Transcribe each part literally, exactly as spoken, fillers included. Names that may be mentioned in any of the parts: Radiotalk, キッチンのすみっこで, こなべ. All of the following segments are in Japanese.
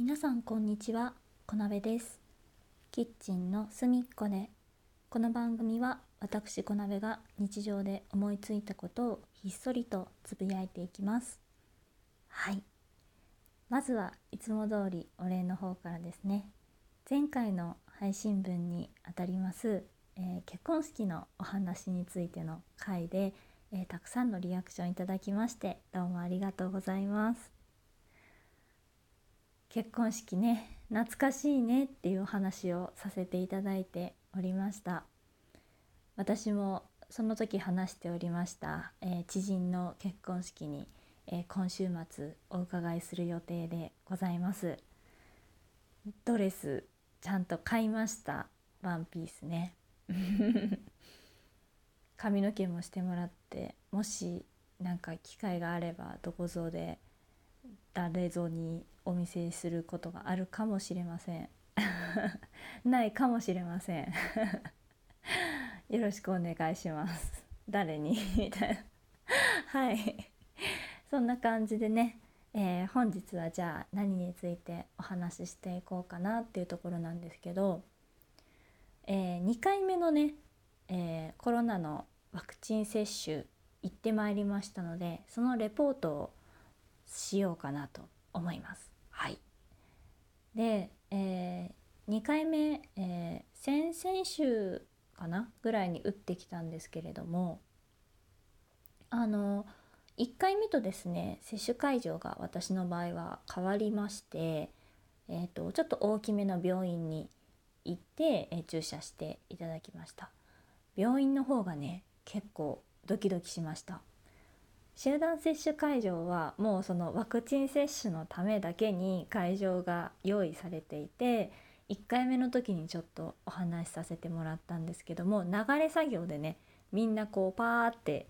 皆さんこんにちは、こなべです。キッチンの隅っこで、この番組は私こなべが日常で思いついたことをひっそりとつぶやいていきます。はい、まずはいつも通りお礼の方からですね。前回の配信分にあたります、えー、結婚式のお話についての回で、えー、たくさんのリアクションいただきまして、どうもありがとうございます。結婚式ね、懐かしいねっていうお話をさせていただいておりました。私もその時話しておりました、えー、知人の結婚式に、えー、今週末お伺いする予定でございます。ドレスちゃんと買いました。ワンピースね髪の毛もしてもらって、もしなんか機会があればどこぞで誰ぞにお見せすることがあるかもしれませんないかもしれませんよろしくお願いします。誰にみたいなはいそんな感じでね、えー、本日はじゃあ何についてお話ししていこうかなっていうところなんですけど、えー、にかいめのね、えー、コロナのワクチン接種行ってまいりましたので、そのレポートをしようかなと思います。はい。で、えー、にかいめ、えー、先々週かなぐらいに打ってきたんですけれども、あのいっかいめとですね、接種会場が私の場合は変わりまして、えーと、ちょっと大きめの病院に行って、えー、注射していただきました。病院の方がね、結構ドキドキしました。集団接種会場はもうそのワクチン接種のためだけに会場が用意されていて、いっかいめの時にちょっとお話しさせてもらったんですけども、流れ作業でね、みんなこうパーって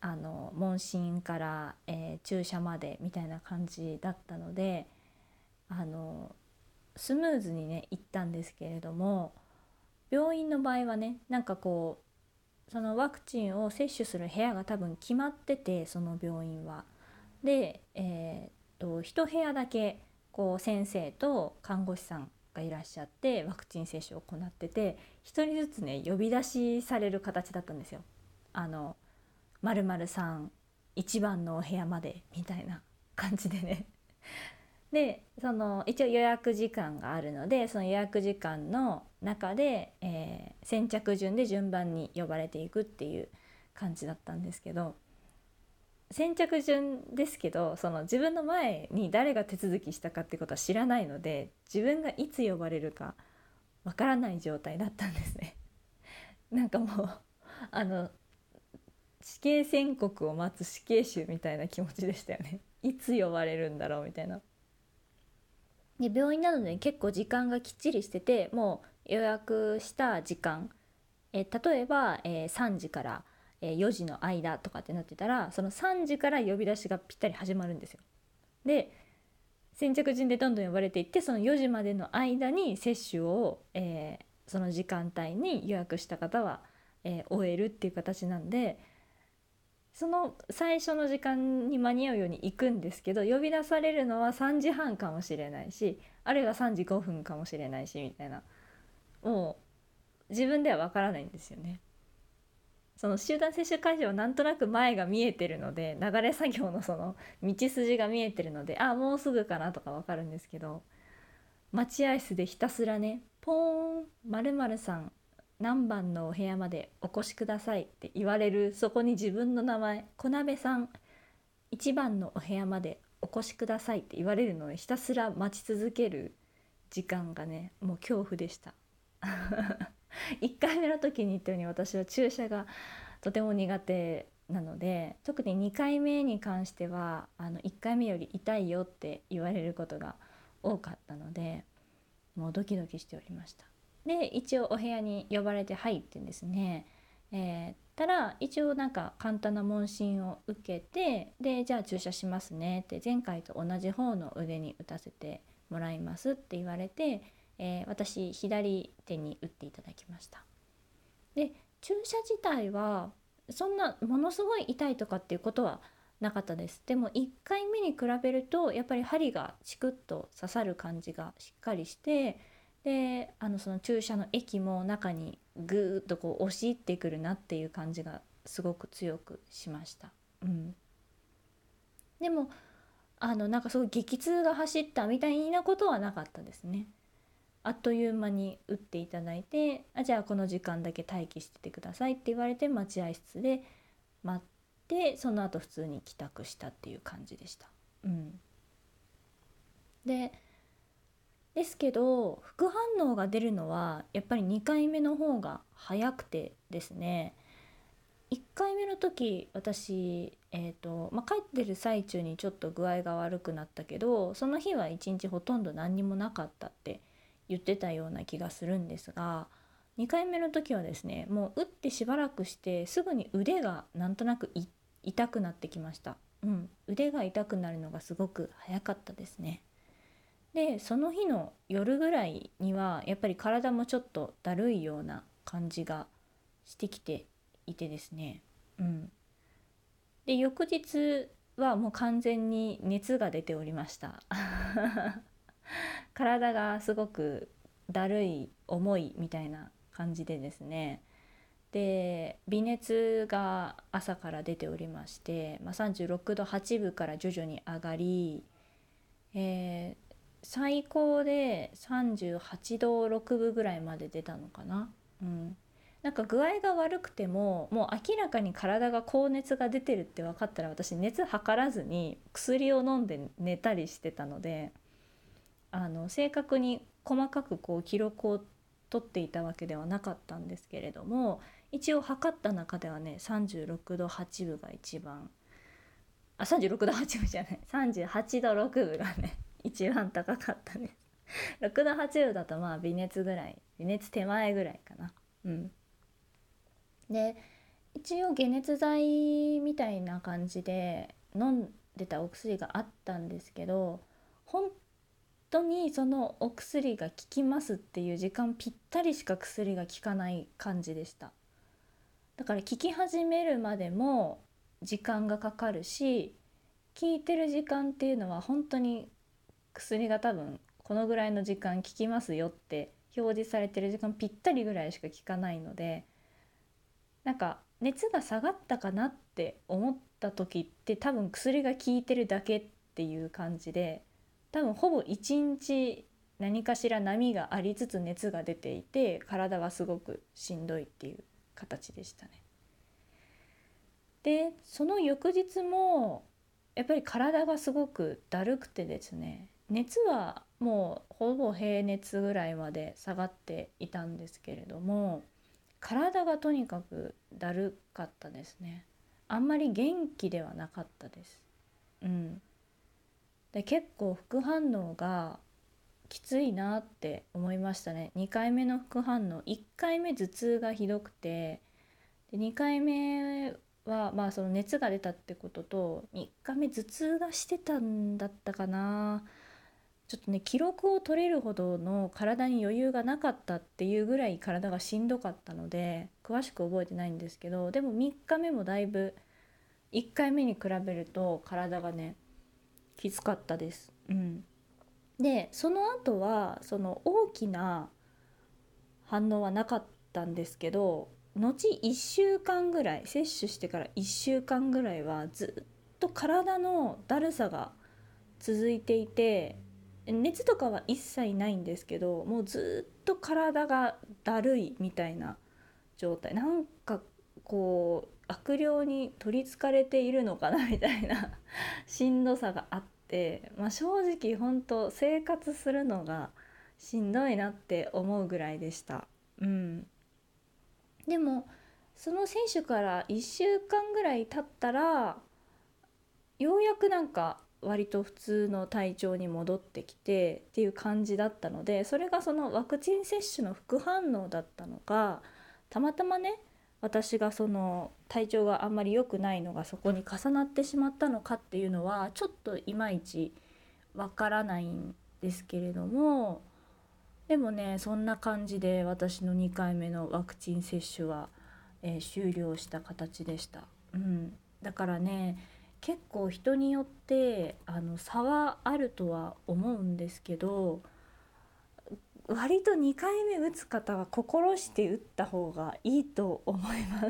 あの問診から、えー、注射までみたいな感じだったので、あのスムーズにね行ったんですけれども、病院の場合はね、なんかこうそのワクチンを接種する部屋が多分決まってて、その病院はで、えー、と一部屋だけこう先生と看護師さんがいらっしゃってワクチン接種を行ってて、一人ずつね呼び出しされる形だったんですよ。あの〇〇さん一番のお部屋までみたいな感じでねで、その一応予約時間があるので、その予約時間の中で、えー、先着順で順番に呼ばれていくっていう感じだったんですけど、先着順ですけど、その自分の前に誰が手続きしたかってことは知らないので、自分がいつ呼ばれるかわからない状態だったんですねなんかもうあの死刑宣告を待つ死刑囚みたいな気持ちでしたよねいつ呼ばれるんだろうみたいな。で、病院なので結構時間がきっちりしてて、もう予約した時間、え例えば、えー、さんじから、えー、よじの間とかってなってたら、そのさんじから呼び出しがぴったり始まるんですよ。で、先着順でどんどん呼ばれていって、そのよじまでの間に接種を、えー、その時間帯に予約した方は、えー、終えるっていう形なんで、その最初の時間に間に合うように行くんですけど、呼び出されるのはさんじはんかもしれないし、あるいはさんじごふんかもしれないしみたいな、もう自分ではわからないんですよね。その集団接種会場はなんとなく前が見えてるので、流れ作業のその道筋が見えてるので、あ、もうすぐかなとかわかるんですけど、待合室でひたすらね、ポーン、〇〇さん何番のお部屋までお越しくださいって言われる、そこに自分の名前、こなべさんいちばんのお部屋までお越しくださいって言われるのをひたすら待ち続ける時間がね、もう恐怖でしたいっかいめの時に言ったように、私は注射がとても苦手なので、特ににかいめに関してはあのいっかいめより痛いよって言われることが多かったので、もうドキドキしておりました。で、一応お部屋に呼ばれて入ってですね、えー、たら一応なんか簡単な問診を受けて、で、じゃあ注射しますねって、前回と同じ方の腕に打たせてもらいますって言われて、えー、私左手に打っていただきました。で、注射自体はそんなものすごい痛いとかっていうことはなかったです。でもいっかいめに比べるとやっぱり針がチクッと刺さる感じがしっかりして、であのその注射の液も中にグーッとこう押し入ってくるなっていう感じがすごく強くしました。うん、でもあのなんかすごい激痛が走ったみたいなことはなかったですね。あっという間に打っていただいて、あじゃあこの時間だけ待機しててくださいって言われて待合室で待って、その後普通に帰宅したっていう感じでした。うん、でですけど副反応が出るのはやっぱりにかいめの方が早くてですね、いっかいめの時私、えーとまあ、帰ってる最中にちょっと具合が悪くなったけど、その日は一日ほとんど何にもなかったって言ってたような気がするんですが、にかいめの時はですね、もう打ってしばらくしてすぐに腕がなんとなく痛くなってきました。うん、腕が痛くなるのがすごく早かったですね。で、その日の夜ぐらいにはやっぱり体もちょっとだるいような感じがしてきていてですね。うん、で、翌日はもう完全に熱が出ておりました。体がすごくだるい重いみたいな感じでですね、で微熱が朝から出ておりまして、まあ、さんじゅうろくどはちぶから徐々に上がり、えー、最高でさんじゅうはちどろくぶぐらいまで出たのかな、うん、なんか具合が悪くてももう明らかに体が高熱が出てるって分かったら、私熱測らずに薬を飲んで寝たりしてたので、あの正確に細かくこう記録を取っていたわけではなかったんですけれども、一応測った中ではね、さんじゅうろくどはちぶが一番、あさんじゅうろくどはちぶじゃないさんじゅうはちどろくぶがね一番高かったです。ろくどはちぶだとまあ微熱ぐらい、微熱手前ぐらいかな。うん、で一応解熱剤みたいな感じで飲んでたお薬があったんですけど、本当本当にそのお薬が効きますっていう時間ぴったりしか薬が効かない感じでした。だから効き始めるまでも時間がかかるし、効いてる時間っていうのは本当に薬が多分このぐらいの時間効きますよって表示されてる時間ぴったりぐらいしか効かないので、なんか熱が下がったかなって思った時って多分薬が効いてるだけっていう感じで、多分ほぼ一日何かしら波がありつつ熱が出ていて、体はすごくしんどいっていう形でしたね。で、その翌日もやっぱり体がすごくだるくてですね、熱はもうほぼ平熱ぐらいまで下がっていたんですけれども、体がとにかくだるかったですね。あんまり元気ではなかったです。うん。で結構副反応がきついなって思いましたね。にかいめの副反応、いっかいめ頭痛がひどくて、でにかいめはまあその熱が出たってことと、みっかめ頭痛がしてたんだったかな、ちょっとね記録を取れるほどの体に余裕がなかったっていうぐらい体がしんどかったので詳しく覚えてないんですけど、でもみっかめもだいぶいっかいめに比べると体がねきつかったです。うん、でその後はその大きな反応はなかったんですけど、後いっしゅうかんぐらい、接種してからいっしゅうかんぐらいはずっと体のだるさが続いていて、熱とかは一切ないんですけど、もうずっと体がだるいみたいな状態、なんかこう悪霊に取りつかれているのかなみたいなしんどさがあって、まあ、正直本当生活するのがしんどいなって思うぐらいでした。うん、でもその選手からいっしゅうかんぐらい経ったらようやくなんか割と普通の体調に戻ってきてっていう感じだったので、それがそのワクチン接種の副反応だったのか、たまたまね私がその体調があんまり良くないのがそこに重なってしまったのかっていうのはちょっといまいちわからないんですけれども、でもねそんな感じで私のにかいめのワクチン接種は、えー、終了した形でした。うん、だからね結構人によってあの差はあるとは思うんですけど、割とにかいめ打つ方は心して打った方がいいと思います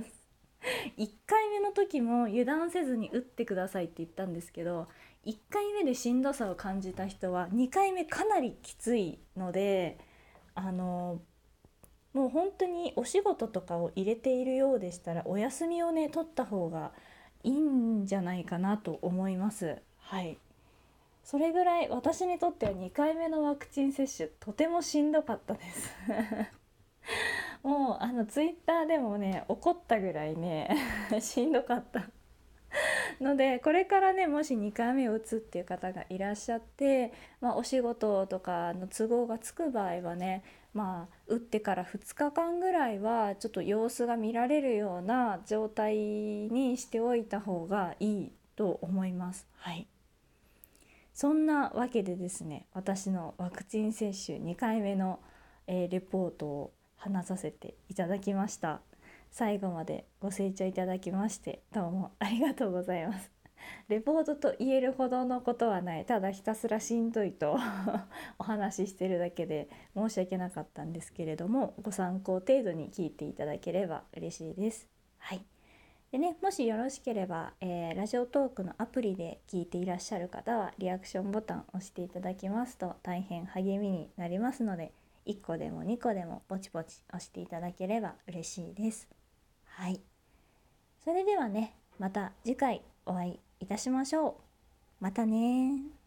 いっかいめの時も油断せずに打ってくださいって言ったんですけど、いっかいめでしんどさを感じた人はにかいめかなりきついので、あのもう本当にお仕事とかを入れているようでしたらお休みをね取った方がいいんじゃないかなと思います。はい、それぐらい私にとってはにかいめのワクチン接種とてもしんどかったですもうあのツイッターでもね怒ったぐらいねしんどかったので、これからねもしにかいめを打つっていう方がいらっしゃって、まあ、お仕事とかの都合がつく場合はね、まあ、打ってからふつかかんぐらいはちょっと様子が見られるような状態にしておいた方がいいと思います。はい。そんなわけでですね、私のワクチン接種にかいめの、えー、レポートを話させていただきました。最後までご清聴いただきましてどうもありがとうございます。レポートと言えるほどのことはない、ただひたすらしんどいとお話ししてるだけで申し訳なかったんですけれども、ご参考程度に聞いていただければ嬉しいです。はい。でね、もしよろしければ、えー、ラジオトークのアプリで聞いていらっしゃる方はリアクションボタンを押していただきますと大変励みになりますので、いっこでもにこでもポチポチ押していただければ嬉しいです。はい。それではね、また次回お会いいたしましょう。またね。